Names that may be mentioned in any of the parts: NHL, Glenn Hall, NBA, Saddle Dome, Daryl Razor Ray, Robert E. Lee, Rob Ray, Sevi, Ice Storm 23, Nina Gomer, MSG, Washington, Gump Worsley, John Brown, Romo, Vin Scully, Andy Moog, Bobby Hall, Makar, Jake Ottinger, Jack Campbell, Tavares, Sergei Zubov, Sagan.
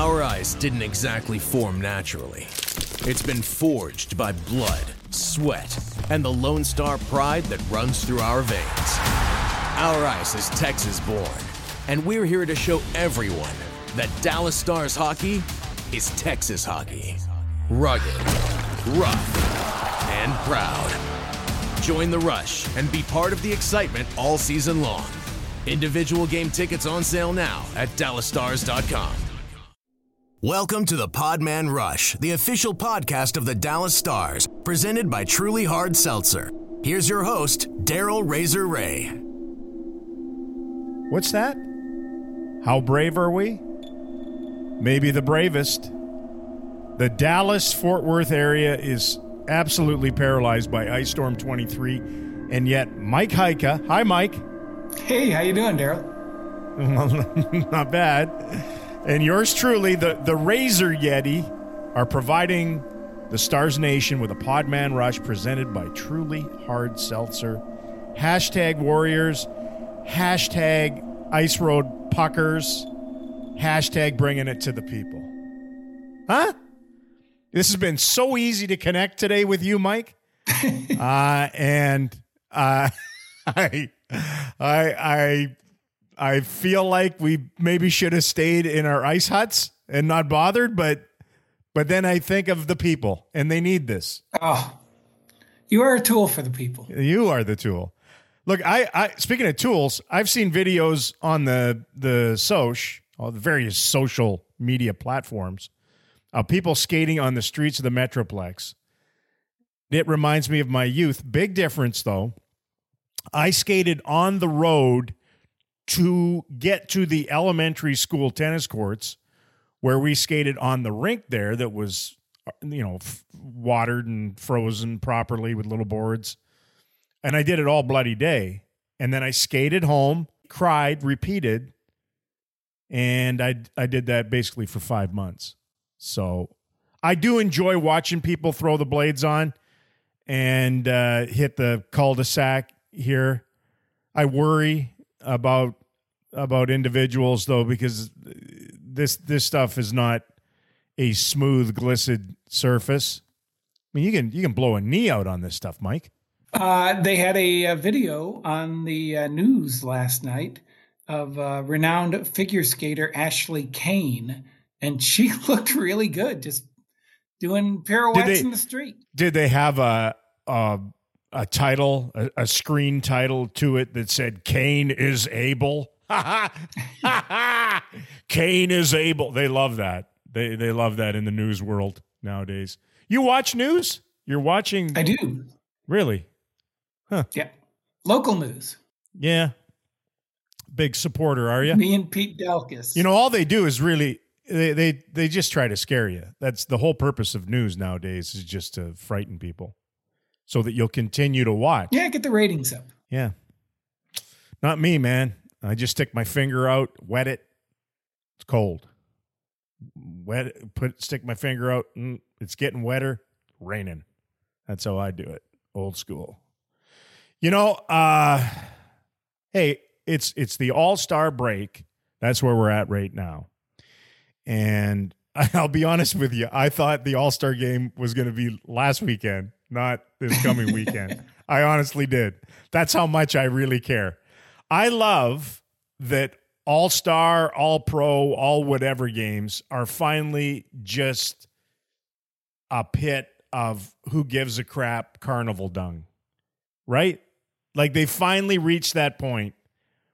Our ice didn't exactly form naturally. It's been forged by blood, sweat, and the Lone Star pride that runs through our veins. Our ice is Texas-born, and we're here to show everyone that Dallas Stars hockey is Texas hockey. Rugged, rough, and proud. Join the rush and be part of the excitement all season long. Individual game tickets on sale now at DallasStars.com. Welcome to the Podman Rush, the official podcast of the Dallas Stars, presented by Truly Hard Seltzer. Here's your host, Daryl Razor Ray. What's that? How brave are we? Maybe the bravest. The Dallas-Fort Worth area is absolutely paralyzed by Ice Storm 23, and yet Mike Heika. Hi, Mike. Hey, how you doing, Daryl? Not bad. And yours truly, the Razor Yeti, are providing the Stars Nation with a Podman Rush presented by Truly Hard Seltzer. Hashtag Warriors. Hashtag Ice Road Puckers. Hashtag bringing it to the people. Huh? This has been so easy to connect today with you, Mike. I feel like we maybe should have stayed in our ice huts and not bothered, but then I think of the people, and they need this. Oh, you are a tool for the people. You are the tool. Look, I speaking of tools, I've seen videos on the various social media platforms of people skating on the streets of the Metroplex. It reminds me of my youth. Big difference, though. I skated on the road to get to the elementary school tennis courts, where we skated on the rink there that was, watered and frozen properly with little boards. And I did it all bloody day. And then I skated home, cried, repeated. And I did that basically for 5 months. So I do enjoy watching people throw the blades on and hit the cul-de-sac here. I worry about individuals, though, because this stuff is not a smooth, glistening surface. I mean, you can blow a knee out on this stuff, Mike. They had a video on the news last night of renowned figure skater Ashley Kane, and she looked really good, just doing pirouettes in the street. Did they have a title, a screen title to it that said Kane is able? Ha ha! Kane is able. They love that. They love that in the news world nowadays. You watch news? You're watching? I do. Really? Huh. Yeah. Local news. Yeah. Big supporter, are you? Me and Pete Delkus. All they do is really, they just try to scare you. That's the whole purpose of news nowadays, is just to frighten people, so that you'll continue to watch. Yeah, get the ratings up. Yeah. Not me, man. I just stick my finger out, wet it. It's cold. Wet it, stick my finger out, and it's getting wetter, raining. That's how I do it. Old school. Hey, it's the All-Star break. That's where we're at right now. And I'll be honest with you, I thought the All-Star game was going to be last weekend, not this coming weekend. I honestly did. That's how much I really care. I love that All-Star, All-Pro, All-Whatever games are finally just a pit of who gives a crap carnival dung, right? Like, they finally reached that point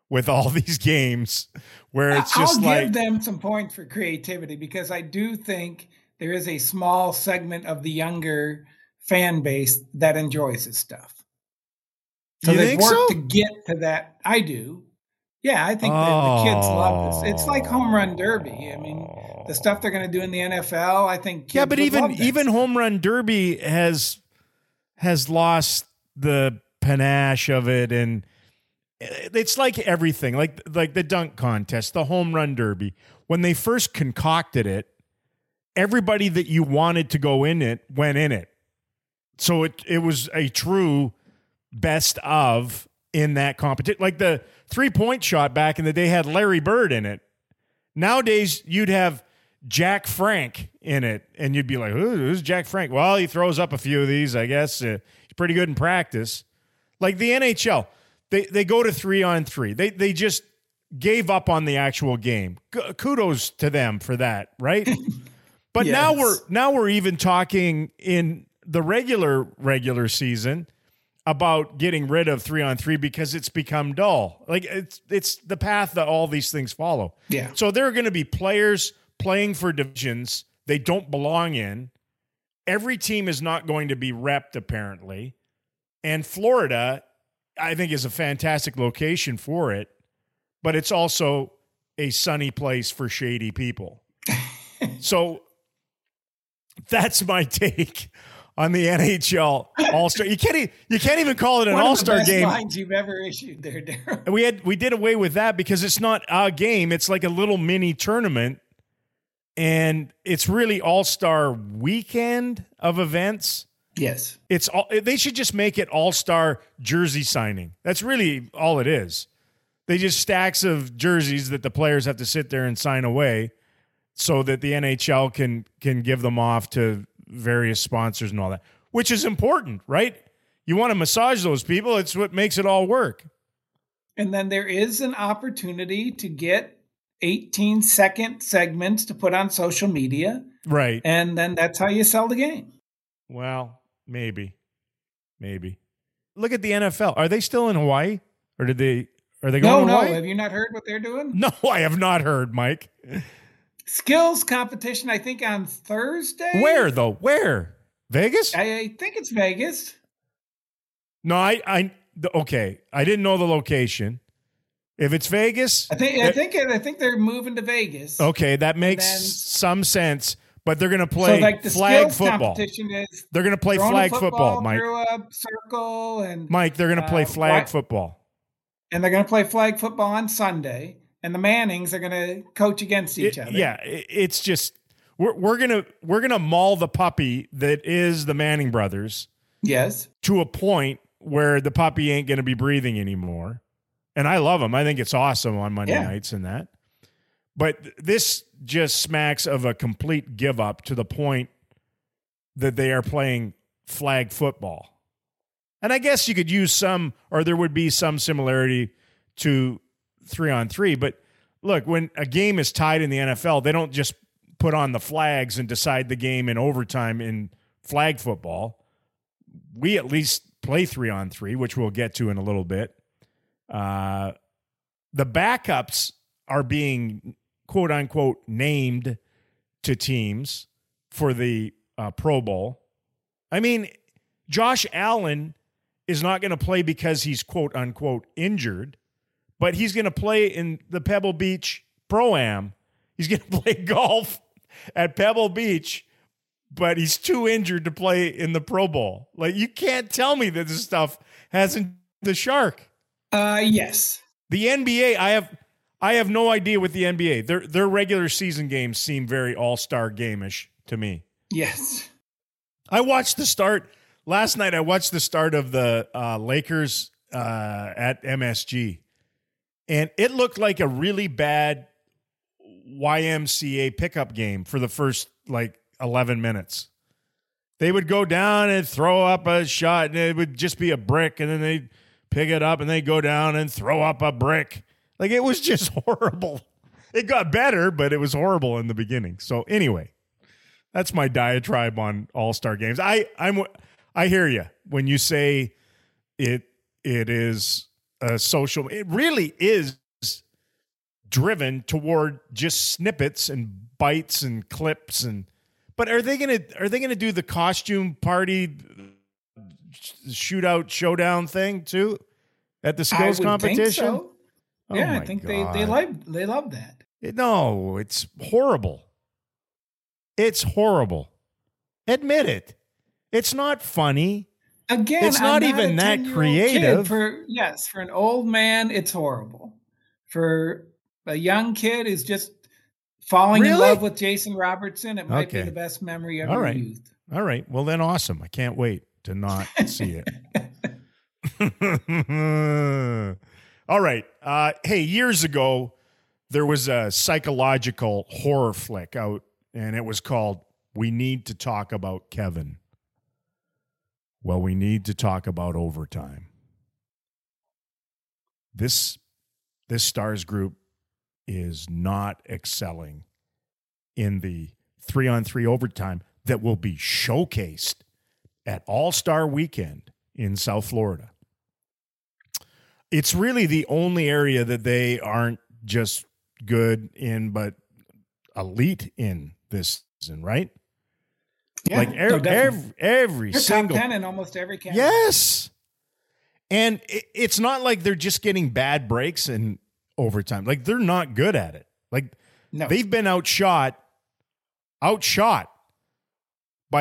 with all these games where it's just like... I'll give them some points for creativity, because I do think there is a small segment of the younger fan base that enjoys this stuff. So they work to get to that. I do. Yeah, I think that the kids love this. It's like home run derby. I mean, the stuff they're going to do in the NFL, I think kids would love that. Yeah, but even home run derby has lost the panache of it, and it's like everything, like the dunk contest, the home run derby. When they first concocted it, everybody that you wanted to go in it went in it. So it was a true best of in that competition. Like the 3-point shot back in the day had Larry Bird in it. Nowadays, you'd have Jack Frank in it, and you'd be like, who's Jack Frank? Well, he throws up a few of these, I guess. He's pretty good in practice. Like the NHL, they go to 3-on-3. They just gave up on the actual game. Kudos to them for that, right? But yes. now we're even talking in the regular season about getting rid of 3-on-3 because it's become dull. Like it's the path that all these things follow. Yeah. So there are going to be players playing for divisions they don't belong in. Every team is not going to be repped, apparently. And Florida, I think, is a fantastic location for it, but it's also a sunny place for shady people. So that's my take on the NHL All-Star. You can't even call it an All-Star game. One of the best lines you've ever issued there, Daryl. We did away with that because it's not a game. It's like a little mini tournament. And it's really All-Star weekend of events. Yes. They should just make it All-Star jersey signing. That's really all it is. They just stacks of jerseys that the players have to sit there and sign away so that the NHL can give them off to various sponsors and all that, which is important, right? You want to massage those people. It's what makes it all work. And then there is an opportunity to get 18-second segments to put on social media. Right. And then that's how you sell the game. Well, maybe. Look at the NFL. Are they still in Hawaii? Or are they going to Hawaii? No. Have you not heard what they're doing? No, I have not heard, Mike. Skills competition, I think, on Thursday. Where, though? Where? Vegas? I think it's Vegas. No, okay. I didn't know the location. If it's Vegas, I think they're moving to Vegas. Okay, that makes some sense. But they're going to play flag football. They're going to play flag football, Mike. Through a circle and Mike, they're going to play flag football, and they're going to play flag football on Sunday. And the Mannings are going to coach against each other. Yeah, it's just we're going to maul the puppy that is the Manning brothers. Yes, to a point where the puppy ain't going to be breathing anymore. And I love them. I think it's awesome on Monday nights and that. But this just smacks of a complete give up to the point that they are playing flag football. And I guess you could use some, or there would be some similarity to 3-on-3. But look, when a game is tied in the NFL, they don't just put on the flags and decide the game in overtime in flag football. We at least play 3-on-3, which we'll get to in a little bit. The backups are being quote unquote named to teams for the Pro Bowl. I mean, Josh Allen is not going to play because he's quote unquote injured, but he's going to play in the Pebble Beach Pro-Am. He's going to play golf at Pebble Beach, but he's too injured to play in the Pro Bowl. Like, you can't tell me that this stuff hasn't the shark. Yes. The NBA, I have no idea with the NBA. Their regular season games seem very all-star game-ish to me. Yes. I watched the start last night. I watched the start of the Lakers at MSG, and it looked like a really bad YMCA pickup game for the first 11 minutes. They would go down and throw up a shot, and it would just be a brick, and then they'd pick it up, and they go down and throw up a brick. Like, it was just horrible. It got better, but it was horrible in the beginning. So anyway, that's my diatribe on all-star games. I hear you when you say it is a social. It really is driven toward just snippets and bites and clips. But are they gonna do the costume party shootout showdown thing too at the skills competition? So. Yeah, I think they love that. No, it's horrible. It's horrible. Admit it. It's not funny. Again, it's not even that creative. For an old man, it's horrible. For a young kid who's just falling in love with Jason Robertson, it might be the best memory of your youth. All right. Well, then awesome. I can't wait to not see it. All right. Hey, years ago, there was a psychological horror flick out and it was called We Need to Talk About Kevin. Well, we need to talk about overtime. This Stars group is not excelling in the 3-on-3 overtime that will be showcased at All-Star Weekend in South Florida. It's really the only area that they aren't just good in, but elite in this season, right? Yeah, like every single... top 10 in almost every category. Yes! And it's not like they're just getting bad breaks in overtime. Like, they're not good at it. Like, no. They've been outshot by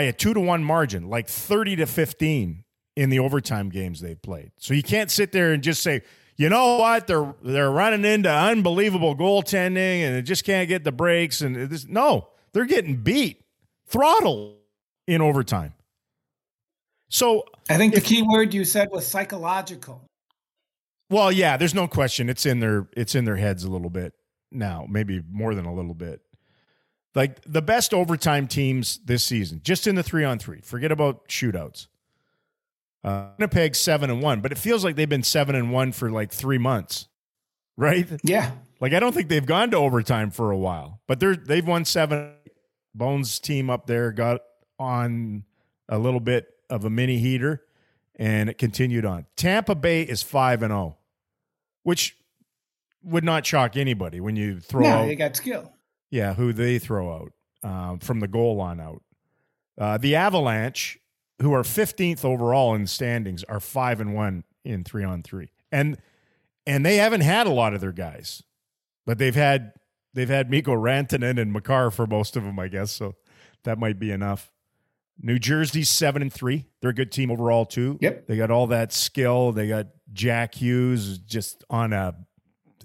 a 2-1 margin, like 30-15 in the overtime games they've played. So you can't sit there and just say, you know what, they're running into unbelievable goaltending and they just can't get the breaks. And this, no, they're getting beat, throttled in overtime. So I think the key word you said was psychological. Well, yeah, there's no question. It's in their heads a little bit now, maybe more than a little bit. Like the best overtime teams this season, just in the 3-on-3, forget about shootouts. Winnipeg's 7-1, but it feels like they've been 7-1 for like 3 months, right? Yeah. Like I don't think they've gone to overtime for a while, but they've won 7. Bones team up there got on a little bit of a mini heater, and it continued on. Tampa Bay is 5-0, which would not shock anybody when you throw out. No, they got skill. Yeah, who they throw out from the goal on out. The Avalanche, who are 15th overall in standings, are 5-1 in 3-on-3, and they haven't had a lot of their guys, but they've had Mikko Rantanen and Makar for most of them, I guess. So that might be enough. New Jersey's 7-3. They're a good team overall too. Yep, they got all that skill. They got Jack Hughes just on a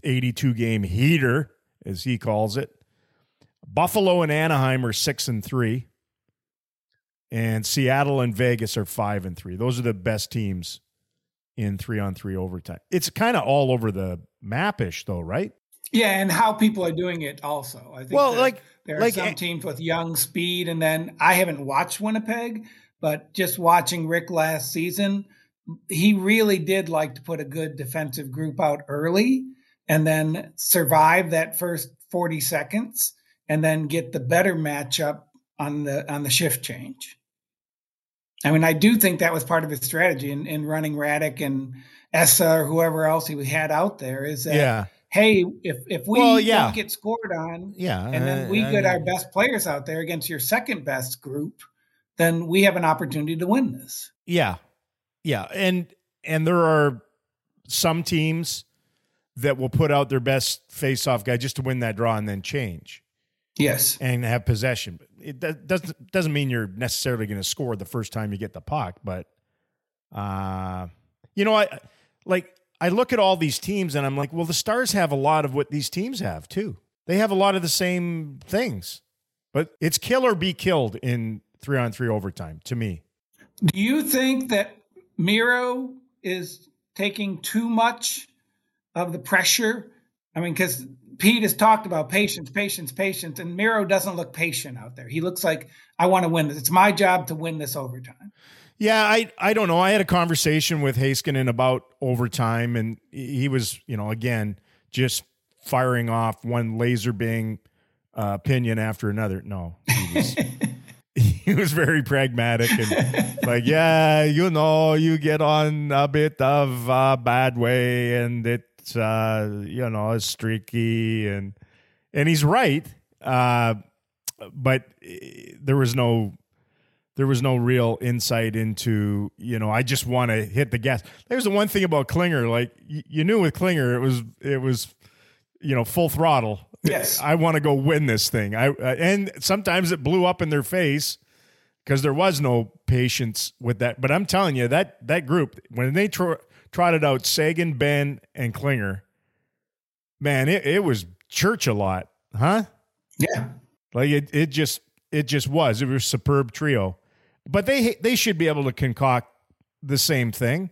82 game heater, as he calls it. Buffalo and Anaheim are 6-3, and Seattle and Vegas are 5-3. Those are the best teams in 3-on-3 overtime. It's kind of all over the map-ish, though, right? Yeah, and how people are doing it also. I think there are some teams with young speed, and then I haven't watched Winnipeg, but just watching Rick last season, he really did like to put a good defensive group out early and then survive that first 40 seconds and then get the better matchup on the shift change. I mean, I do think that was part of his strategy in running Radek and Essa or whoever else he had out there is that, hey, if we don't get scored on and then we get our best players out there against your second best group, then we have an opportunity to win this. Yeah. Yeah. And there are some teams that will put out their best face-off guy just to win that draw and then change. Yes. And have possession. It doesn't mean you're necessarily going to score the first time you get the puck, but I look at all these teams and I'm like, well, the Stars have a lot of what these teams have too. They have a lot of the same things, but it's kill or be killed in 3-on-3 overtime to me. Do you think that Miro is taking too much of the pressure? I mean, because Pete has talked about patience, and Miro doesn't look patient out there. He looks like, I want to win this. It's my job to win this overtime. Yeah, I don't know. I had a conversation with Heiskanen about overtime, and he was, again, just firing off one laser beam opinion after another. No, he was very pragmatic and like, you get on a bit of a bad way and it, it's streaky and he's right. But there was no real insight into, I just want to hit the gas. There's the one thing about Klinger, like you knew with Klinger, it was, full throttle. Yes. I want to go win this thing. And sometimes it blew up in their face because there was no patience with that. But I'm telling you that group, when they trotted out Sagan, Ben, and Klinger. Man, it was church a lot, huh? Yeah. Like it just was. It was a superb trio. But they should be able to concoct the same thing.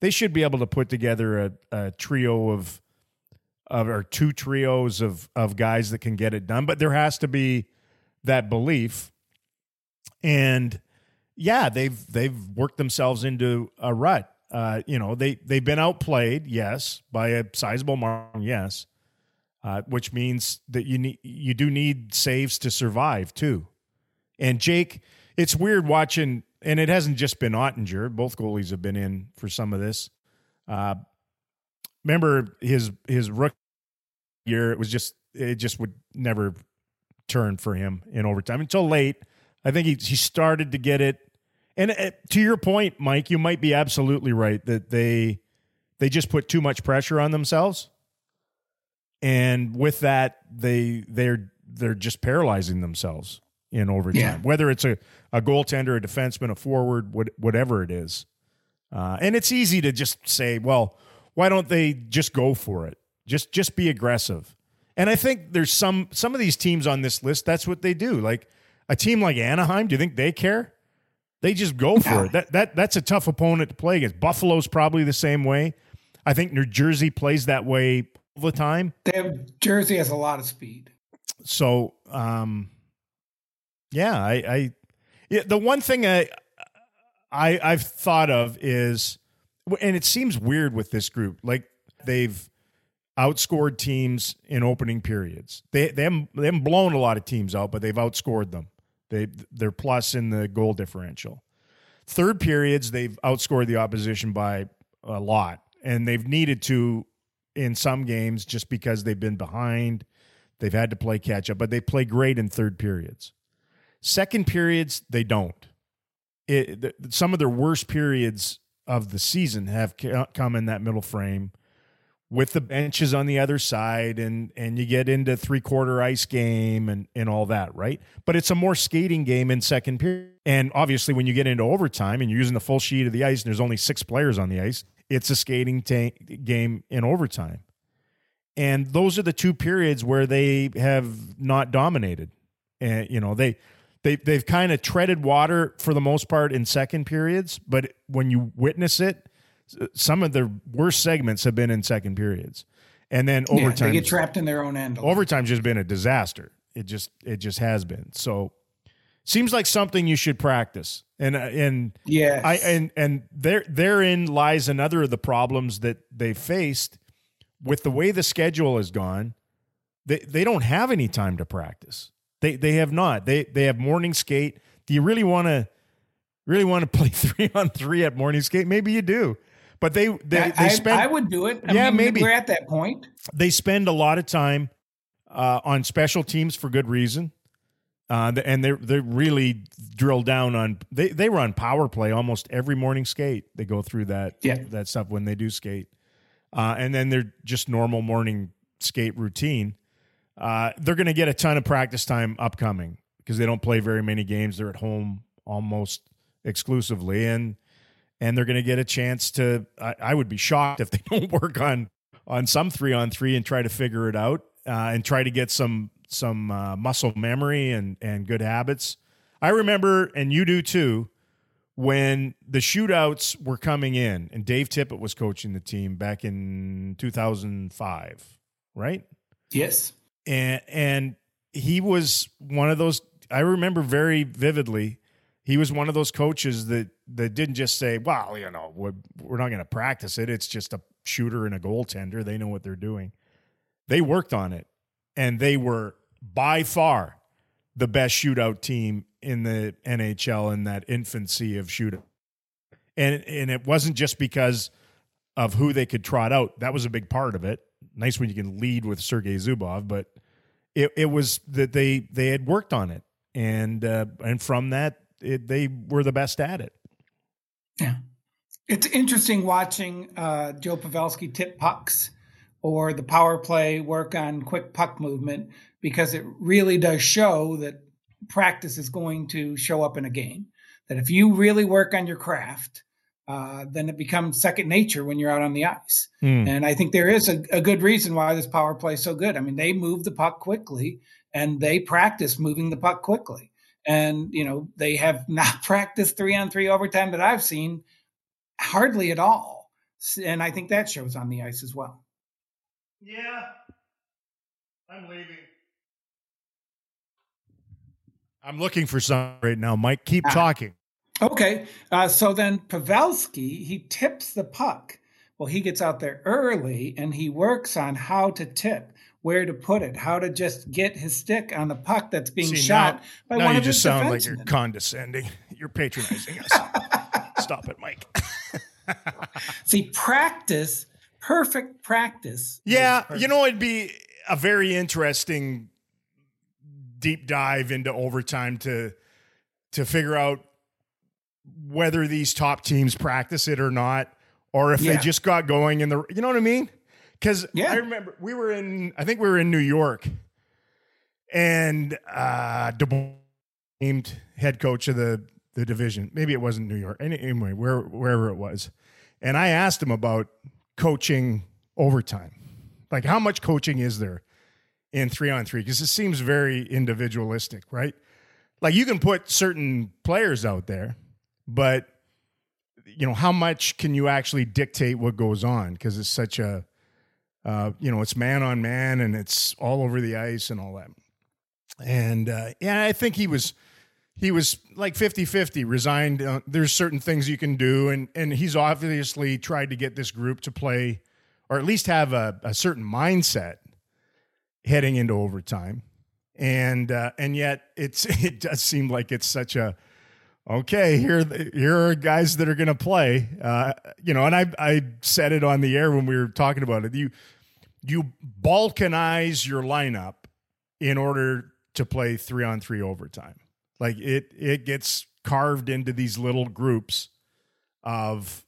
They should be able to put together a trio of or two trios of guys that can get it done. But there has to be that belief. And yeah, they've worked themselves into a rut. They've been outplayed, yes, by a sizable margin, yes, which means that you do need saves to survive too. And Jake, it's weird watching, and it hasn't just been Ottinger. Both goalies have been in for some of this. Remember his rookie year, it just would never turn for him in overtime until late. I think he started to get it. And to your point, Mike, you might be absolutely right that they just put too much pressure on themselves, and with that, they're just paralyzing themselves in overtime. Yeah. Whether it's a goaltender, a defenseman, a forward, whatever it is, and it's easy to just say, well, why don't they just go for it? Just be aggressive. And I think there's some of these teams on this list. That's what they do. Like a team like Anaheim. Do you think they care? They just go for it. That's a tough opponent to play against. Buffalo's probably the same way. I think New Jersey plays that way all the time. Jersey has a lot of speed. So, the one thing I've thought of is, and it seems weird with this group, like they've outscored teams in opening periods. They haven't blown a lot of teams out, but they've outscored them. They're plus in the goal differential. Third periods, they've outscored the opposition by a lot, and they've needed to in some games just because they've been behind. They've had to play catch-up, but they play great in third periods. Second periods, they don't. Some of their worst periods of the season have come in that middle frame with the benches on the other side, and you get into three-quarter ice game and all that, right? But it's a more skating game in second period. And obviously when you get into overtime and you're using the full sheet of the ice and there's only six players on the ice, it's a skating game in overtime. And those are the two periods where they have not dominated. And, you know, they've kind of treaded water for the most part in second periods, but when you witness it, some of their worst segments have been in second periods, and then overtime. They get trapped in their own end. Overtime's just been a disaster. It just has been. So, seems like something you should practice. And therein lies another of the problems that they faced with the way the schedule has gone. They don't have any time to practice. They have not. They have morning skate. Do you really want to play 3-on-3 at morning skate? Maybe you do. But they spend. I would do it. I mean, maybe we're at that point. They spend a lot of time on special teams for good reason, and they really drill down on. They run power play almost every morning skate. They go through that stuff when they do skate, and then they're just normal morning skate routine. They're going to get a ton of practice time upcoming because they don't play very many games. They're at home almost exclusively, and they're going to get a chance to. I would be shocked if they don't work on some 3-on-3 and try to figure it out and try to get some muscle memory and good habits. I remember, and you do too, when the shootouts were coming in, and Dave Tippett was coaching the team back in 2005, right? Yes, and he was one of those. I remember very vividly. He was one of those coaches that didn't just say, well, you know, we're not going to practice it. It's just a shooter and a goaltender. They know what they're doing. They worked on it, and they were by far the best shootout team in the NHL in that infancy of shooting. And it wasn't just because of who they could trot out. That was a big part of it. Nice when you can lead with Sergei Zubov, but it was that they had worked on it. And from that, they were the best at it. Yeah. It's interesting watching Joe Pavelski tip pucks or the power play work on quick puck movement, because it really does show that practice is going to show up in a game. That if you really work on your craft, then it becomes second nature when you're out on the ice. Mm. And I think there is a good reason why this power play is so good. I mean, they move the puck quickly, and they practice moving the puck quickly. And, you know, they have not practiced 3-on-3 overtime that I've seen hardly at all. And I think that shows on the ice as well. Yeah. I'm leaving. I'm looking for some right now, Mike. Keep talking. Okay. So then Pavelski, he tips the puck. Well, he gets out there early and he works on how to tip, where to put it, how to just get his stick on the puck that's being shot by one of his defensemen. Now you just sound like you're condescending. You're patronizing us. Stop it, Mike. See, practice, perfect practice. Yeah, perfect. You know, it'd be a very interesting deep dive into overtime to figure out whether these top teams practice it or not, or if they just got going in the, you know what I mean? Because I remember we were in New York, and DeBoer named head coach of the division. Maybe it wasn't New York. Anyway, wherever it was. And I asked him about coaching overtime. Like, how much coaching is there in 3-on-3? Because it seems very individualistic, right? Like, you can put certain players out there, but, you know, how much can you actually dictate what goes on? Because it's such a, you know, it's man on man and it's all over the ice and all that. And, I think he was like 50-50 resigned. There's certain things you can do. And he's obviously tried to get this group to play, or at least have a certain mindset heading into overtime. And yet it does seem like it's such a, okay, here are guys that are going to play, you know, and I said it on the air when we were talking about it. You balkanize your lineup in order to play 3-on-3 overtime. Like it gets carved into these little groups of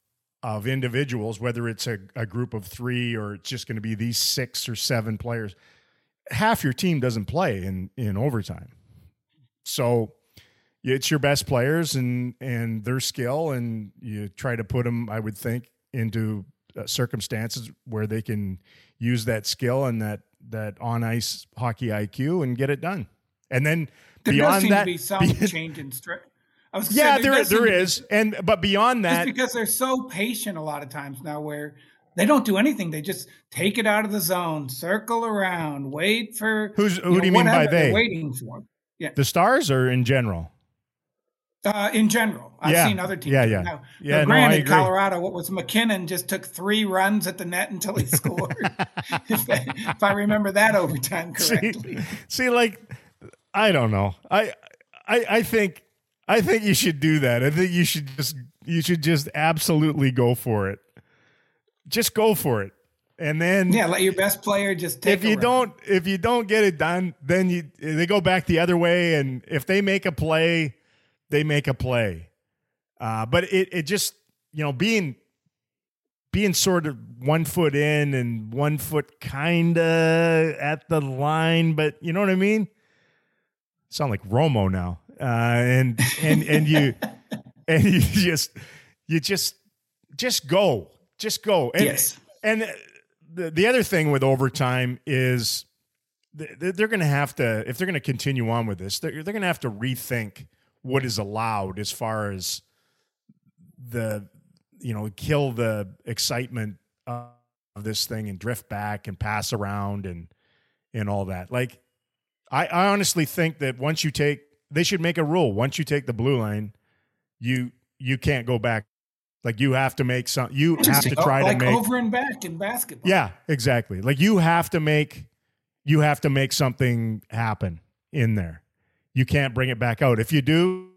individuals, whether it's a group of three or it's just going to be these 6 or 7 players. Half your team doesn't play in overtime. So it's your best players and their skill, and you try to put them, I would think, into circumstances where they can use that skill and that on-ice hockey IQ and get it done. And then beyond that, there is. But beyond that, just because they're so patient a lot of times now, where they don't do anything, they just take it out of the zone, circle around, wait for who do you mean by they? Waiting for the Stars or in general? In general, I've seen other teams. Now, granted, Colorado, what was McKinnon just took 3 runs at the net until he scored. if I remember that overtime correctly. See, like, I don't know. I think you should do that. I think you should just absolutely go for it. Just go for it, and then let your best player just take. If you don't get it done, then they go back the other way, and if they make a play, they make a play. But it just, you know, being sort of one foot in and one foot kind of at the line, but you know what I mean. Sound like Romo now, and you just go. And, yes. And the other thing with overtime is they're going to have to, if they're going to continue on with this, they're going to have to rethink what is allowed as far as the, you know, kill the excitement of this thing and drift back and pass around and all that. Like, I honestly think that they should make a rule. Once you take the blue line, you can't go back. Like, you have to make some. You have to try to make over and back in basketball. Yeah, exactly. Like, you have to make something happen in there. You can't bring it back out. If you do,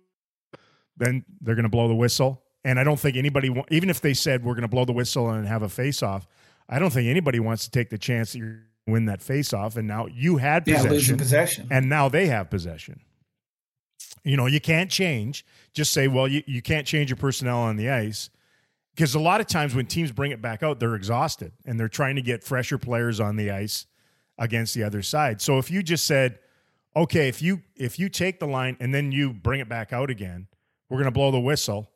then they're going to blow the whistle. And I don't think anybody, even if they said we're going to blow the whistle and have a face off, I don't think anybody wants to take the chance that you're win that face-off, and now you had possession, and now they have possession. You know, you can't change. Just say, well, you can't change your personnel on the ice, because a lot of times when teams bring it back out, they're exhausted, and they're trying to get fresher players on the ice against the other side. So if you just said, okay, if you take the line and then you bring it back out again, we're going to blow the whistle.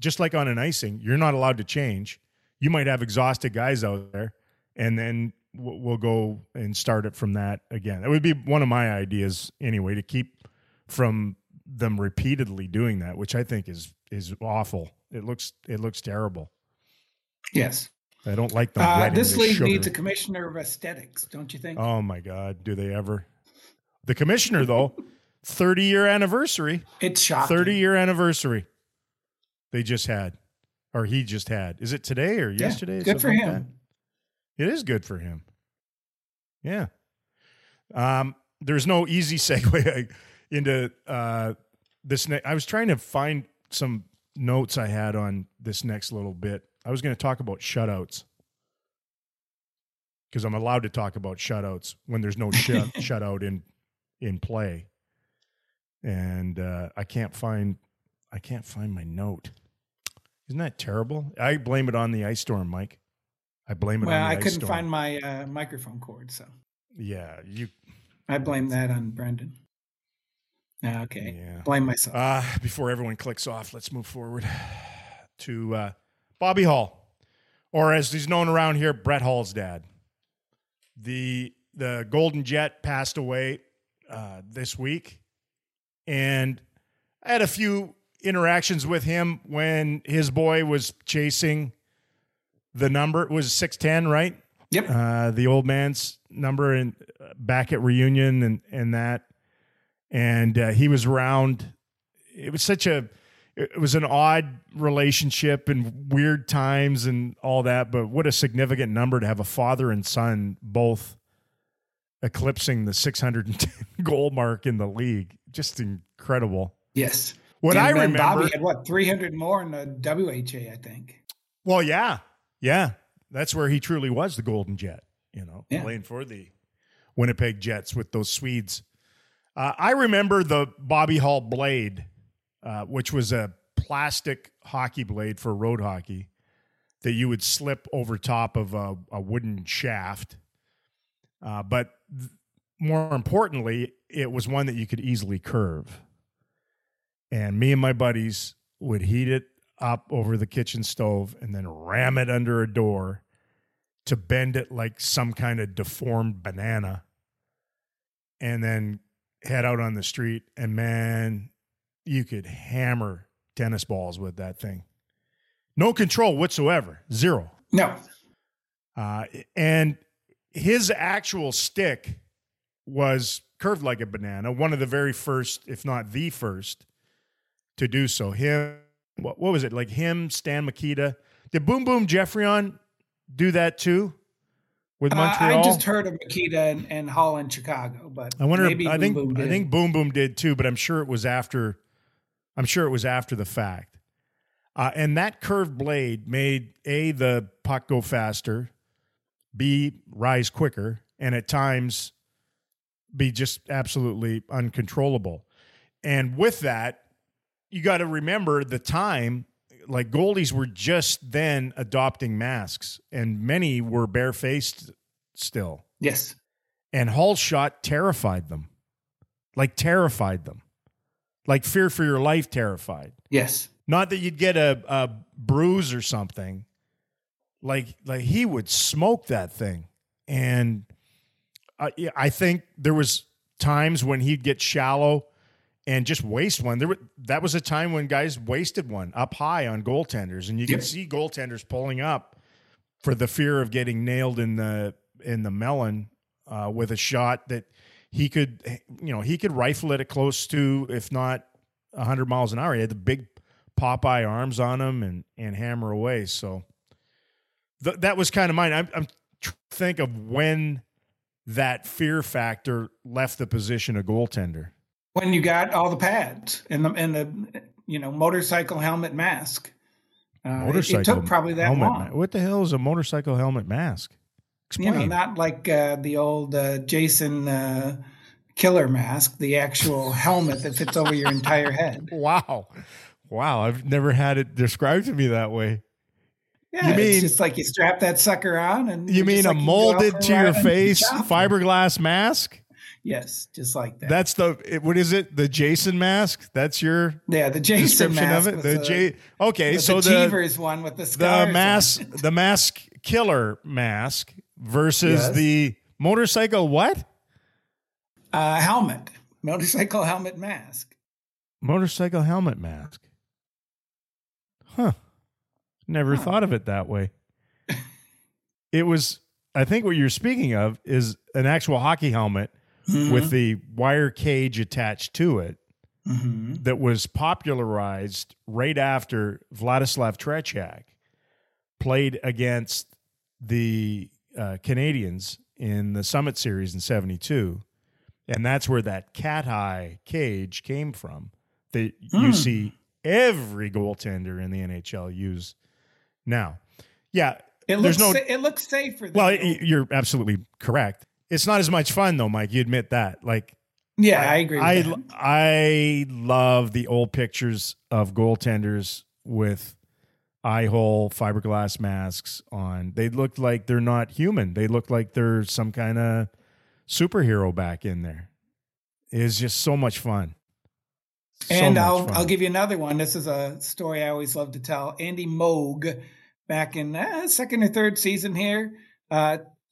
Just like on an icing, you're not allowed to change. You might have exhausted guys out there, and then we'll go and start it from that again. That would be one of my ideas anyway, to keep from them repeatedly doing that, which I think is awful. It looks terrible. Yes. I don't like them. This league needs a commissioner of aesthetics, don't you think? Oh my God. Do they ever? The commissioner, though, 30-year anniversary. It's shocking. 30-year anniversary they just had, or he just had. Is it today or yesterday? Good for him. Like it is good for him. Yeah. There's no easy segue into this. I was trying to find some notes I had on this next little bit. I was going to talk about shutouts because I'm allowed to talk about shutouts when there's no shutout in play. And I can't find my note. Isn't that terrible? I blame it on the ice storm, Mike. I blame it on the ice storm. Well, I couldn't find my microphone cord, so. Yeah, I blame that on Brendan. Okay, yeah. Blame myself. Before everyone clicks off, let's move forward to Bobby Hall, or as he's known around here, Brett Hall's dad. The Golden Jet passed away this week, and I had a few interactions with him when his boy was chasing the number. It was 610, right? Yep. The old man's number and back at reunion and that. And he was around. It was an odd relationship and weird times and all that, but what a significant number to have a father and son both eclipsing the 610 goal mark in the league. Just incredible. Yes. What I remember. Bobby had 300 more in the WHA, I think. Well, yeah. Yeah. That's where he truly was the Golden Jet, playing for the Winnipeg Jets with those Swedes. I remember the Bobby Hall blade, which was a plastic hockey blade for road hockey that you would slip over top of a wooden shaft. But more importantly, it was one that you could easily curve. And me and my buddies would heat it up over the kitchen stove and then ram it under a door to bend it like some kind of deformed banana and then head out on the street. And man, you could hammer tennis balls with that thing. No control whatsoever. Zero. No. And his actual stick was curved like a banana. One of the very first, if not the first, to do so. What was it? Like him, Stan Mikita. Did Boom Boom Jeffrion do that too with Montreal? I just heard of Mikita and Hall in Chicago, but I wonder. I think Boom Boom did too, but I'm sure it was after. I'm sure it was after the fact. And that curved blade made A, the puck go faster, B, rise quicker, and at times be just absolutely uncontrollable. And with that, you got to remember the time, like goalies were just then adopting masks and many were barefaced still. Yes. And Hall's shot terrified them. Like fear for your life terrified. Yes. Not that you'd get a bruise or something. Like he would smoke that thing. And I think there was times when he'd get shallow and just waste one. That was a time when guys wasted one up high on goaltenders, and you could see goaltenders pulling up for the fear of getting nailed in the melon with a shot that he could rifle it at close to, if not 100 miles an hour. He had the big Popeye arms on him and hammer away. So that was kind of mine. I'm trying to think of when that fear factor left the position of goaltender. When you got all the pads and the motorcycle helmet mask, it took probably that long. What the hell is a motorcycle helmet mask? Explain. Not like the old Jason killer mask, the actual helmet that fits over your entire head. Wow! I've never had it described to me that way. Yeah, it's just like you strap that sucker on, and you mean a molded to your face fiberglass mask? Yes, just like that. That's what is it? The Jason mask? That's your the Jason mask of it. The Cheever's one with the scars. The mask killer mask versus the motorcycle what? Helmet. Motorcycle helmet mask. Motorcycle helmet mask. Huh. Never thought of it that way. I think what you're speaking of is an actual hockey helmet mm-hmm. with the wire cage attached to it mm-hmm. that was popularized right after Vladislav Tretiak played against the Canadians in the Summit Series in 72. And that's where that cat-eye cage came from that you see every goaltender in the NHL use now. Yeah. It looks safer. Well, you're absolutely correct. It's not as much fun, though, Mike. You admit that. Like, yeah, I agree with that. I love the old pictures of goaltenders with eye-hole fiberglass masks on. They look like they're not human. They look like they're some kind of superhero back in there. It's just so much fun. And I'll give you another one. This is a story I always love to tell. Andy Moog, back in second or third season here,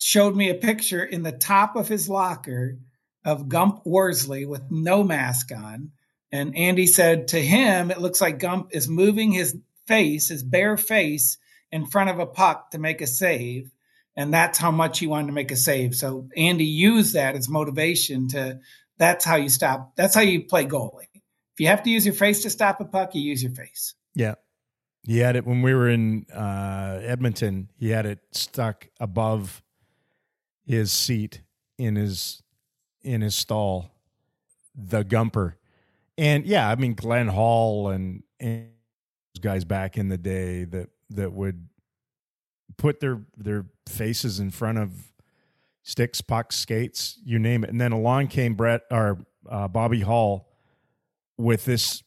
showed me a picture in the top of his locker of Gump Worsley with no mask on. And Andy said to him, it looks like Gump is moving his face, his bare face, in front of a puck to make a save. And that's how much he wanted to make a save. So Andy used that as motivation to, that's how you stop. That's how you play goalie. If you have to use your face to stop a puck, you use your face. Yeah. He had it when we were in Edmonton. He had it stuck above his seat in his stall, the Gumper. And yeah, I mean, Glenn Hall and those guys back in the day that would put their faces in front of sticks, pucks, skates, you name it. And then along came Bobby Hall with this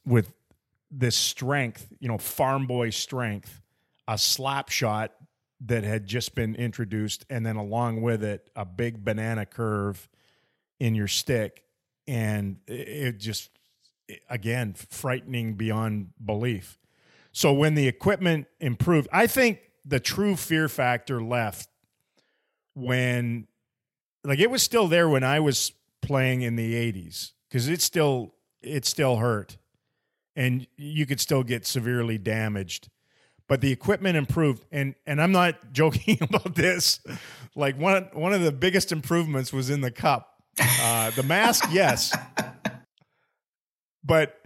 strength, you know, farm boy strength, a slap shot that had just been introduced, and then along with it, a big banana curve in your stick. And it just, again, frightening beyond belief. So when the equipment improved, I think the true fear factor left when, like, it was still there when I was playing in the 80s, because it still hurt and you could still get severely damaged. But the equipment improved, and I'm not joking about this. Like, one of the biggest improvements was in the cup. The mask, yes. But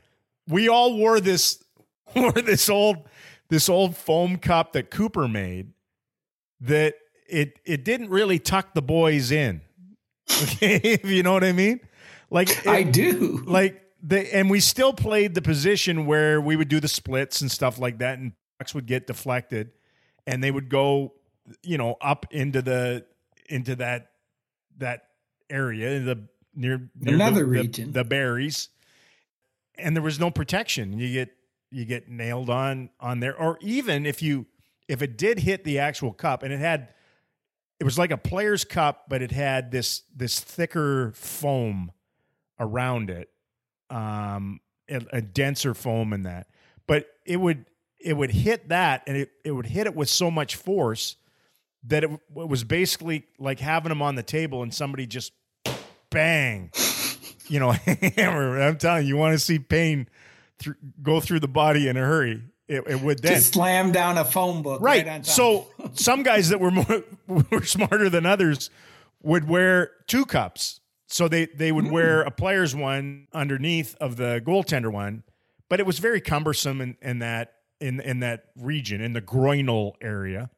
we all wore this old foam cup that Cooper made that it didn't really tuck the boys in. Okay, if you know what I mean? Like I do. Like and we still played the position where we would do the splits and stuff like that, and pucks would get deflected and they would go, you know, up into that area, the near another region, the berries, and there was no protection. You get nailed on there, or even if it did hit the actual cup, and it was like a player's cup, but it had this thicker foam around it, a denser foam in that. But it would hit that, and it would hit it with so much force that it was basically like having them on the table and somebody just bang, you know, hammer. I'm telling you, want to see pain go through the body in a hurry. It would then just slam down a phone book. Right on top. So some guys that were smarter than others would wear two cups. So they would wear a player's one underneath of the goaltender one, but it was very cumbersome in that region, in the groinal area.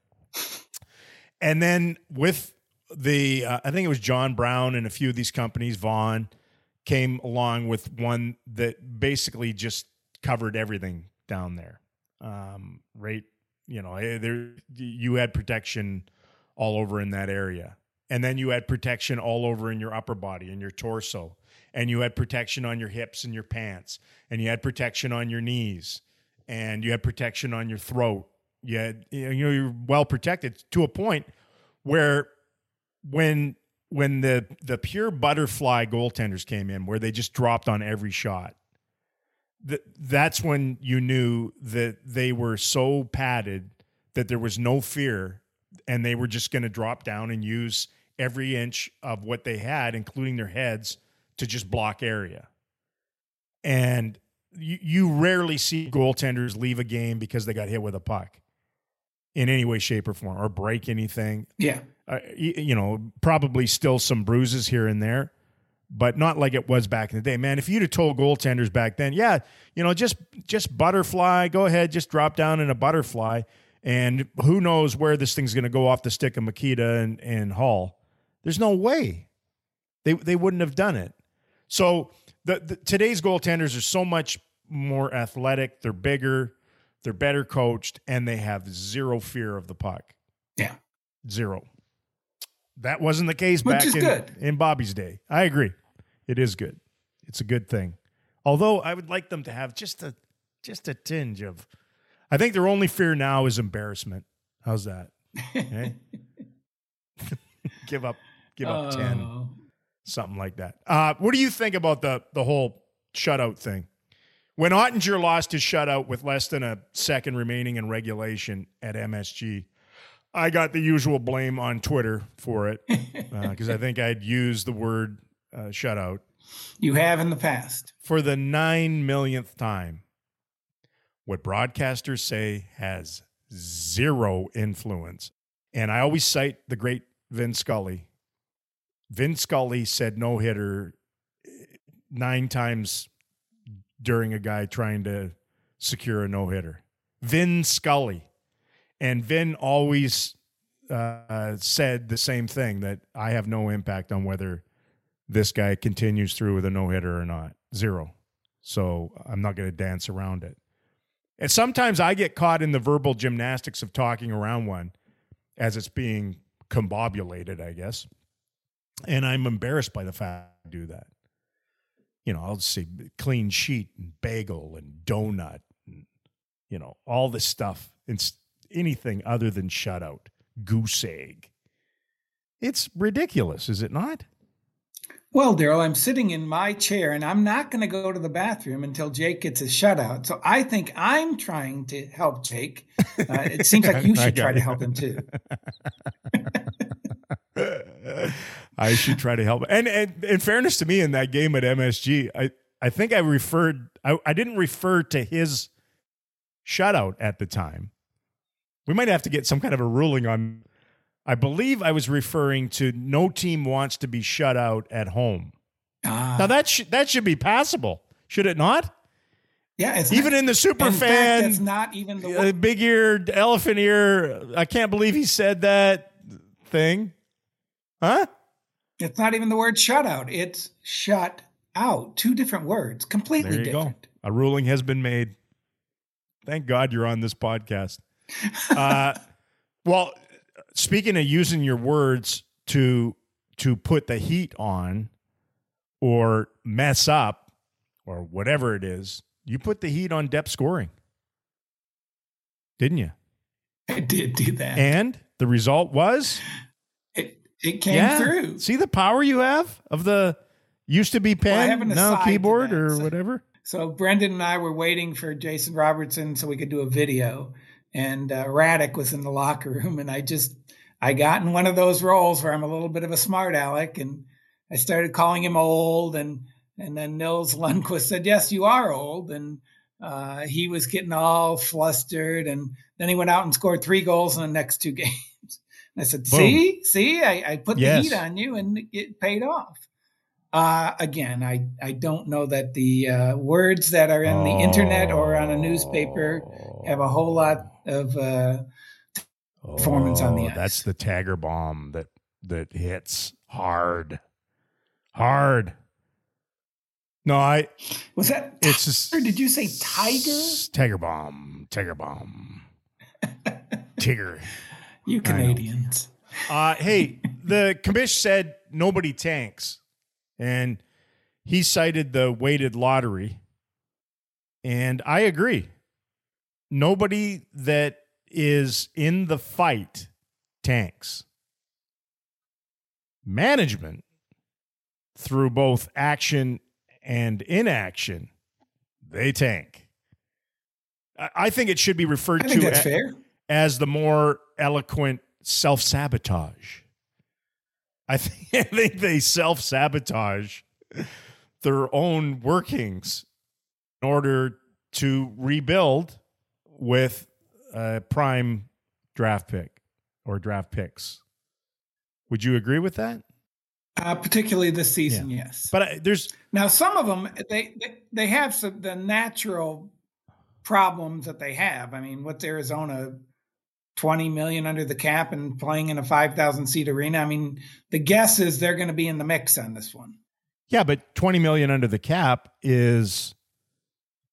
And then with the, I think it was John Brown and a few of these companies, Vaughn, came along with one that basically just covered everything down there. Right. You know, you had protection all over in that area. And then you had protection all over in your upper body and your torso. And you had protection on your hips and your pants. And you had protection on your knees. And you had protection on your throat. You had, you know, you're well protected to a point where when the pure butterfly goaltenders came in, where they just dropped on every shot, that's when you knew that they were so padded that there was no fear, and they were just going to drop down and use every inch of what they had, including their heads, to just block area. And you rarely see goaltenders leave a game because they got hit with a puck in any way, shape, or form, or break anything. Yeah. You know, probably still some bruises here and there, but not like it was back in the day. Man, if you'd have told goaltenders back then, yeah, you know, just butterfly, go ahead, just drop down in a butterfly, and who knows where this thing's going to go off the stick of Mikita and Hall. There's no way. They wouldn't have done it. So today's goaltenders are so much more athletic, they're bigger, they're better coached, and they have zero fear of the puck. Yeah. Zero. That wasn't the case back in Bobby's day. I agree. It is good. It's a good thing. Although I would like them to have just a tinge of, I think their only fear now is embarrassment. How's that? Okay. Give up 10, something like that. What do you think about the whole shutout thing? When Ottinger lost his shutout with less than a second remaining in regulation at MSG, I got the usual blame on Twitter for it because I think I'd used the word shutout. You have in the past. For the 9 millionth time. What broadcasters say has zero influence. And I always cite the great Vin Scully. Vin Scully said no-hitter 9 times during a guy trying to secure a no-hitter. Vin Scully. And Vin always said the same thing, that I have no impact on whether this guy continues through with a no-hitter or not. Zero. So I'm not going to dance around it. And sometimes I get caught in the verbal gymnastics of talking around one as it's being combobulated, I guess. And I'm embarrassed by the fact I do that. You know, I'll say clean sheet and bagel and donut and, you know, all this stuff. It's anything other than shutout, goose egg. It's ridiculous, is it not? Well, Daryl, I'm sitting in my chair and I'm not going to go to the bathroom until Jake gets a shutout. So I think I'm trying to help Jake. It seems like you should try to help him too. I should try to help. And in fairness to me, in that game at MSG, I think I referred, I didn't refer to his shutout at the time. We might have to get some kind of a ruling on, I believe I was referring to no team wants to be shut out at home. Now that should be passable. Should it not? Yeah. It's even not, in the super in fan, fact, that's not even the big eared elephant ear. I can't believe he said that thing. Huh? It's not even the word shutout. It's shut out. 2 different words. Completely different. There you go. A ruling has been made. Thank God you're on this podcast. Well, speaking of using your words to put the heat on or mess up or whatever it is, you put the heat on depth scoring, didn't you? I did do that. And the result was? It came through. See the power you have of the used to be pen, now keyboard or whatever? So Brendan and I were waiting for Jason Robertson so we could do a video. And Radek was in the locker room. And I got in one of those roles where I'm a little bit of a smart aleck. And I started calling him old. And then Nils Lundqvist said, yes, you are old. And he was getting all flustered. And then he went out and scored 3 goals in the next 2 games. I said, see, I put the heat on you and it paid off. Again, I don't know that the words that are in the internet or on a newspaper have a whole lot of performance on the ice. That's the Tagger bomb that hits hard. No, was that it's just, or did you say Tiger? Tagger bomb. Tigger. You Canadians. Hey, the commish said nobody tanks. And he cited the weighted lottery. And I agree. Nobody that is in the fight tanks. Management, through both action and inaction, they tank. I think it should be referred to that's fair. As the more eloquent self-sabotage. I think they self-sabotage their own workings in order to rebuild with a prime draft pick or draft picks. Would you agree with that? Particularly this season, yeah. Yes. But there's now some of them they have some, the natural problems that they have. I mean, what's Arizona, 20 million under the cap and playing in a 5,000 seat arena? I mean, the guess is they're going to be in the mix on this one. Yeah, but 20 million under the cap is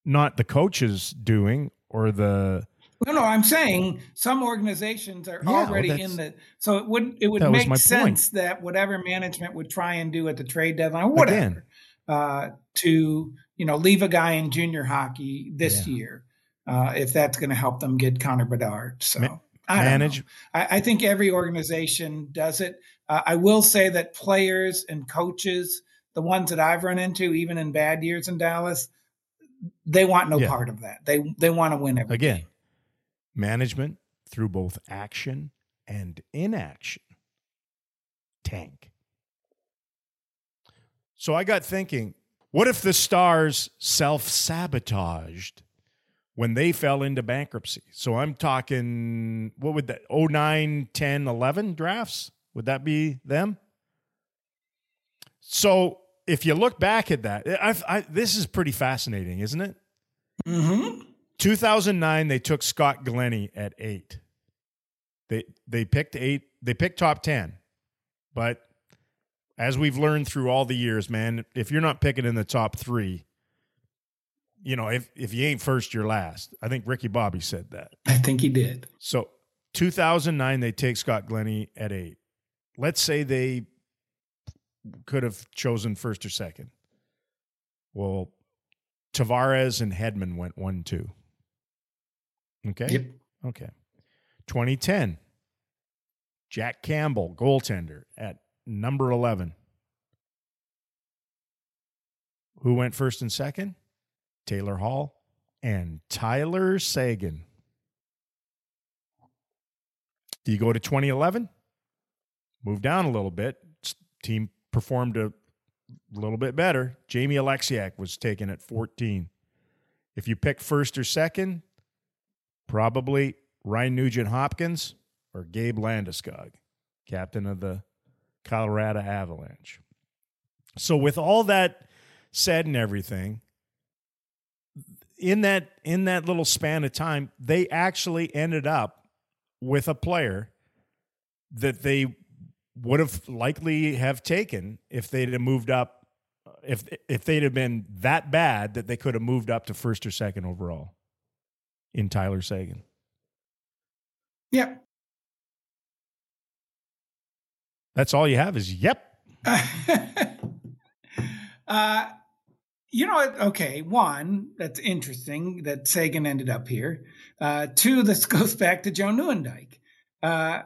not the coaches doing or the. No, I'm saying some organizations are already in the. So it would make sense that whatever management would try and do at the trade deadline, or whatever, to leave a guy in junior hockey this year, if that's going to help them get Connor Bedard. So I think every organization does it. I will say that players and coaches, the ones that I've run into, even in bad years in Dallas, they want no part of that. They want to win every game. Management, through both action and inaction, tank. So I got thinking, what if the Stars self-sabotaged when they fell into bankruptcy? So I'm talking, what would that, 09, 10, 11 drafts? Would that be them? So if you look back at that, this is pretty fascinating, isn't it? Mm-hmm. 2009, they took Scott Glennie at 8. They picked 8. They picked top 10. But as we've learned through all the years, man, if you're not picking in the top 3, if you ain't first, you're last. I think Ricky Bobby said that. I think he did. So 2009, they take Scott Glennie at 8. Let's say they could have chosen first or second. Well, Tavares and Hedman went 1-2. Okay. Yep. Okay. 2010. Jack Campbell, goaltender, at number 11. Who went first and second? Taylor Hall and Tyler Sagan. Do you go to 2011? Move down a little bit. Team performed a little bit better. Jamie Alexiak was taken at 14. If you pick first or second, probably Ryan Nugent-Hopkins or Gabe Landeskog, captain of the Colorado Avalanche. So with all that said and everything, in that little span of time, they actually ended up with a player that they would have likely have taken if they'd have moved up, if they'd have been that bad that they could have moved up to first or second overall in Tyler Sagan. Yep. That's all you have is yep. Okay, one, that's interesting that Sagan ended up here. Two, this goes back to Joe Nieuwendyk,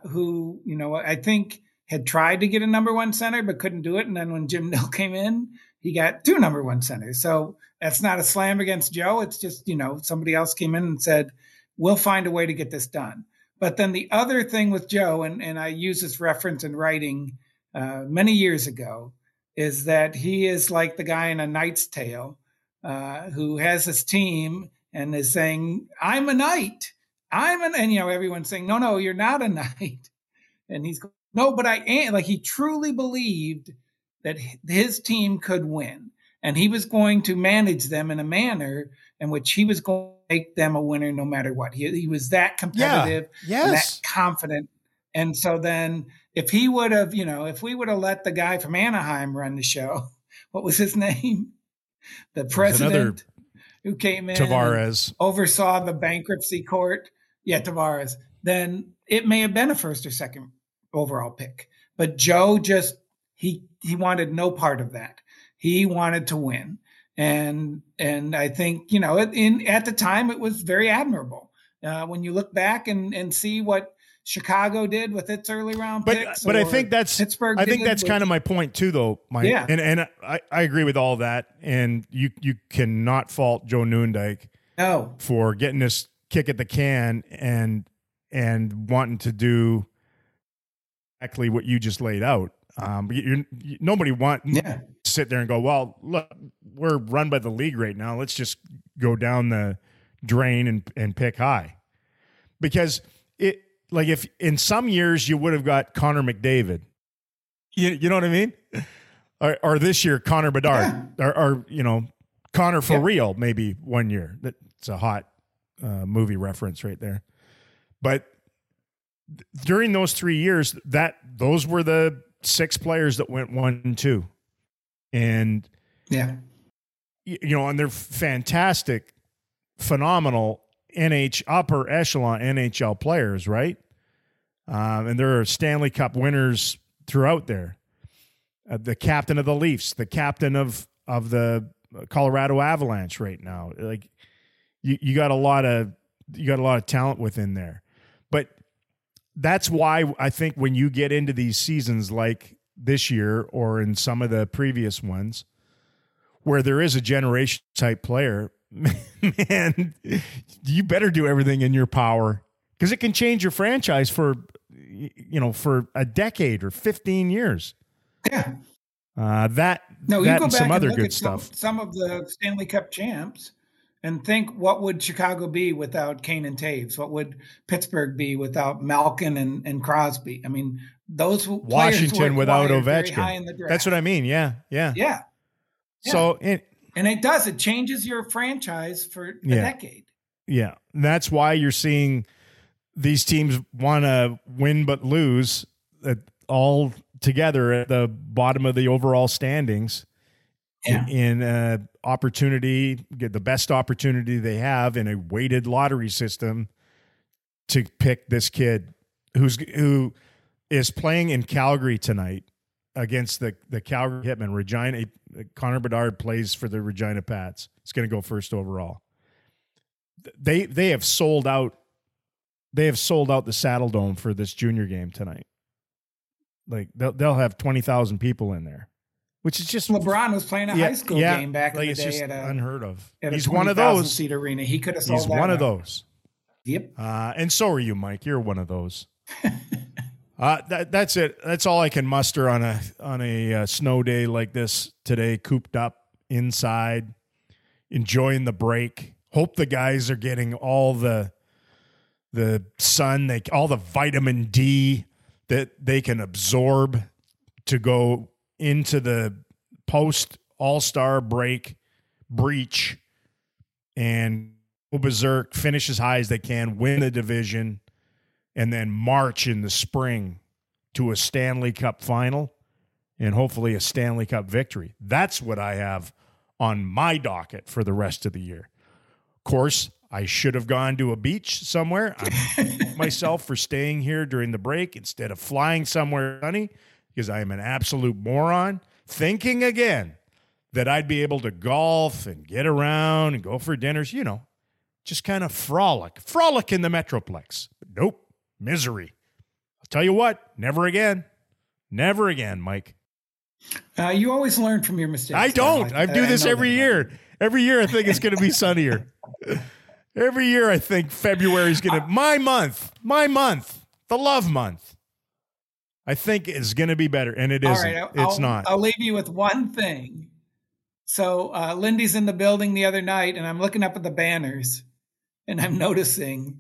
who, I think had tried to get a number one center, but couldn't do it. And then when Jim Nill came in, he got 2 number one centers. So that's not a slam against Joe. It's just, somebody else came in and said, we'll find a way to get this done. But then the other thing with Joe, and I use this reference in writing many years ago, is that he is like the guy in A Knight's Tale who has his team and is saying, I'm a knight. Everyone's saying, no, you're not a knight. And he's going, no, but I am. Like, he truly believed that his team could win, and he was going to manage them in a manner in which he was going to make them a winner no matter what. He was that competitive, and that confident. And so then if he would have, if we would have let the guy from Anaheim run the show, what was his name? The president who came in, Tavares, oversaw the bankruptcy court. Yeah, Tavares. Then it may have been a first or second overall pick. But Joe just, he wanted no part of that. He wanted to win. And I think, at the time, it was very admirable. When you look back and see what Chicago did with its early round picks. But I think that's Pittsburgh. I think that's kind of my point too, though, Mike. Yeah. And I agree with all that. And you cannot fault Joe Nieuwendyk for getting this kick at the can and wanting to do exactly what you just laid out. Nobody wants to sit there and go, well, look, we're run by the league right now. Let's just go down the drain and pick high. Because if in some years you would have got Connor McDavid, you know what I mean? Or this year, Connor Bedard, yeah. or you know, Connor for real, maybe one year. That's a hot movie reference right there. But during those 3 years, those were the six players that went 1-2, and you know, and they're fantastic, phenomenal upper echelon NHL players, right? And there are Stanley Cup winners throughout there. The captain of the Leafs, the captain of the Colorado Avalanche right now. Like you got a lot of talent within there. But that's why I think when you get into these seasons like this year or in some of the previous ones where there is a generation type player, man, you better do everything in your power because it can change your franchise for a decade or 15 years. Yeah. Some of the Stanley Cup champs and think, what would Chicago be without Kane and Taves? What would Pittsburgh be without Malkin and Crosby? I mean, those Washington without Ovechkin. That's what I mean. Yeah. So it changes your franchise for a decade. Yeah. And that's why you're seeing these teams want to win but lose at all together at the bottom of the overall standings in opportunity, get the best opportunity they have in a weighted lottery system to pick this kid who is playing in Calgary tonight against the Calgary Hitmen. Regina, Connor Bedard plays for the Regina Pats. It's going to go first overall. They have sold out. They have sold out the Saddle Dome for this junior game tonight. Like they'll have 20,000 people in there, which is just LeBron was playing a high school game back in the day. At unheard of. He's one of those seat arena. He could have sold. He's one of those. Yep. And so are you, Mike. You're one of those. That's it. That's all I can muster on a snow day like this today. Cooped up inside, enjoying the break. Hope the guys are getting all the sun, all the vitamin D that they can absorb to go into the post all-star break breach and go berserk, finish as high as they can, win the division, and then march in the spring to a Stanley Cup final and hopefully a Stanley Cup victory. That's what I have on my docket for the rest of the year. Of course, I should have gone to a beach somewhere. I'm myself for staying here during the break instead of flying somewhere sunny because I am an absolute moron, thinking again that I'd be able to golf and get around and go for dinners, you know, just kind of frolic in the Metroplex. But nope, misery. I'll tell you what, never again, Mike. You always learn from your mistakes. I don't. I do this every year. Every year I think it's going to be sunnier. Every year I think February is going to my month, the love month, I think is going to be better, and it isn't. Right, it's not. I'll leave you with one thing. So Lindy's in the building the other night, and I'm looking up at the banners, and I'm noticing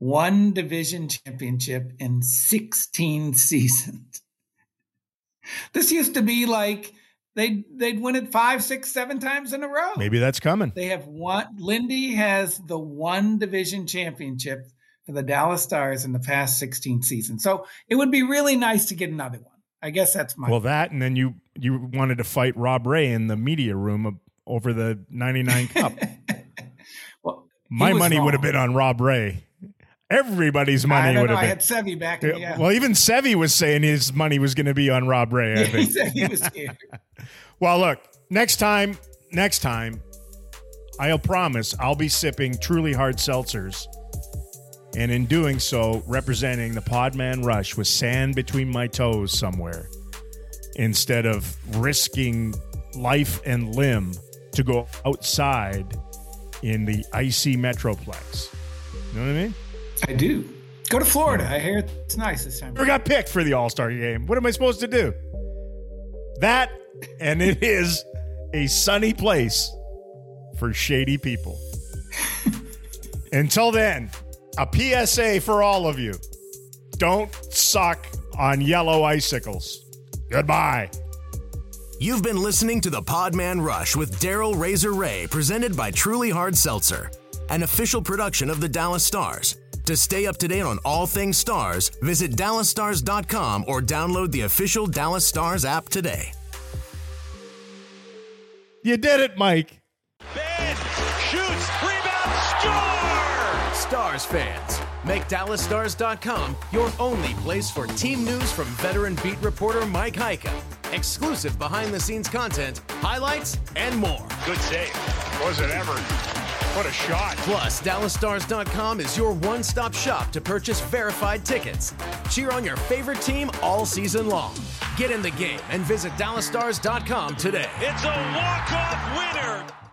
one division championship in 16 seasons. This used to be like They'd win it 5, 6, 7 times in a row. Maybe that's coming. They have Lindy has the one division championship for the Dallas Stars in the past 16 seasons. So it would be really nice to get another one. I guess that's my. Well, point. That and then you wanted to fight Rob Ray in the media room over the '99 Cup. Well, my money would have been on Rob Ray. Everybody's money would have been. I had Sevi back in the end. Well, even Sevi was saying his money was going to be on Rob Ray, I think. He said he was scared. Well, look, next time, I'll promise I'll be sipping Truly Hard Seltzers. And in doing so, representing the Podman Rush with sand between my toes somewhere instead of risking life and limb to go outside in the icy Metroplex. You know what I mean? I do. Go to Florida. I hear it's nice this time. Never got picked for the All-Star game. What am I supposed to do? That, and it is a sunny place for shady people. Until then, a PSA for all of you. Don't suck on yellow icicles. Goodbye. You've been listening to the Podman Rush with Daryl Razor Ray, presented by Truly Hard Seltzer, an official production of the Dallas Stars. To stay up to date on all things Stars, visit DallasStars.com or download the official Dallas Stars app today. You did it, Mike. Ben shoots, rebound, score! Stars fans, make DallasStars.com your only place for team news from veteran beat reporter Mike Heika. Exclusive behind-the-scenes content, highlights, and more. Good save. Was it ever? What a shot. Plus, DallasStars.com is your one-stop shop to purchase verified tickets. Cheer on your favorite team all season long. Get in the game and visit DallasStars.com today. It's a walk-off winner.